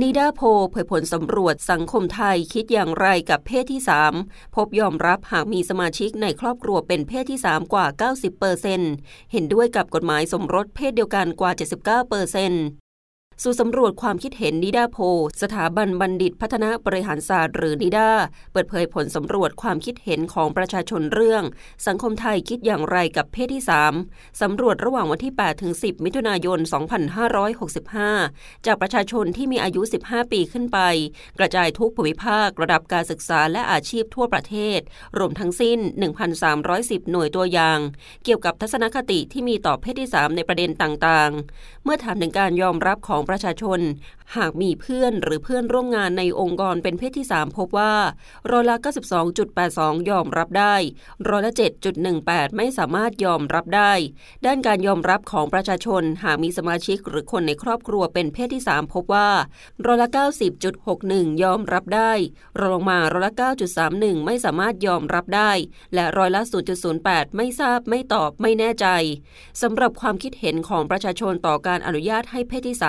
นิด้าโพลเผยผลสำรวจสังคมไทยคิดอย่างไรกับเพศที่3พบยอมรับหากมีสมาชิกในครอบครัวเป็นเพศที่3กว่า 90% เห็นด้วยกับกฎหมายสมรสเพศเดียวกันกว่า 79%สู่สำรวจความคิดเห็นนิด้าโพลสถาบันบัณฑิตพัฒนาบริหารศาสตร์หรือนิด้าเปิดเผยผลสำรวจความคิดเห็นของประชาชนเรื่องสังคมไทยคิดอย่างไรกับเพศที่3สำรวจระหว่างวันที่8ถึง10มิถุนายน2565จากประชาชนที่มีอายุ15ปีขึ้นไปกระจายทุกภูมิภาคระดับการศึกษาและอาชีพทั่วประเทศรวมทั้งสิ้น 1,310 หน่วยตัวอย่างเกี่ยวกับทัศนคติที่มีต่อเพศที่3ในประเด็นต่างๆเมื่อถามถึงการยอมรับของประชาชนหากมีเพื่อนหรือเพื่อนร่วมงานในองค์กรเป็นเพศที่3พบว่าร้อยละ 92.82 ยอมรับได้ร้อยละ 7.18 ไม่สามารถยอมรับได้ด้านการยอมรับของประชาชนหากมีสมาชิกหรือคนในครอบครัวเป็นเพศที่3พบว่าร้อยละ 90.61 ยอมรับได้รองลงมาร้อยละ 9.31 ไม่สามารถยอมรับได้และร้อยละ 0.08 ไม่ทราบไม่ตอบไม่แน่ใจสำหรับความคิดเห็นของประชาชนต่อการอนุญาตให้เพศที่3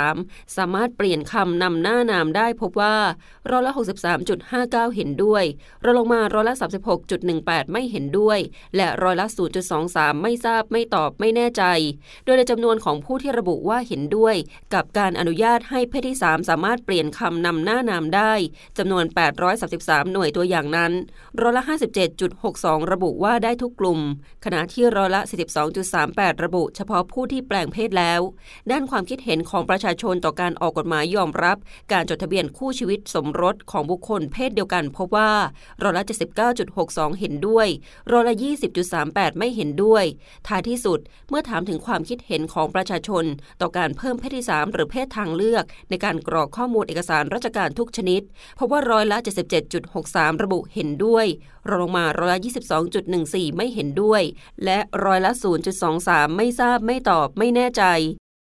สามารถเปลี่ยนคำนำหน้านามได้พบว่าร้อยละ 63.59 เห็นด้วยรองลงมาร้อยละ 36.18 ไม่เห็นด้วยและร้อยละ 0.23 ไม่ทราบไม่ตอบไม่แน่ใจโดยในจำนวนของผู้ที่ระบุว่าเห็นด้วยกับการอนุญาตให้เพศที่3สามารถเปลี่ยนคำนำหน้านามได้จำนวน833หน่วยตัวอย่างนั้นร้อยละ 57.62 ระบุว่าได้ทุกกลุ่มขณะที่ร้อยละ 42.38 ระบุเฉพาะผู้ที่แปลงเพศแล้วด้านความคิดเห็นของประชาชนต่อการออกกฎหมายยอมรับการจดทะเบียนคู่ชีวิตสมรสของบุคคลเพศเดียวกันพบว่าร้อยละ 79.62 เห็นด้วยร้อยละ 20.38 ไม่เห็นด้วยท้ายที่สุดเมื่อถามถึงความคิดเห็นของประชาชนต่อการเพิ่มเพศที่3หรือเพศทางเลือกในการกรอกข้อมูลเอกสารราชการทุกชนิดพบว่าร้อยละ 77.63 ระบุเห็นด้วยรองลงมาร้อยละ 22.14 ไม่เห็นด้วยและร้อยละ 0.23 ไม่ทราบไม่ตอบไม่แน่ใจ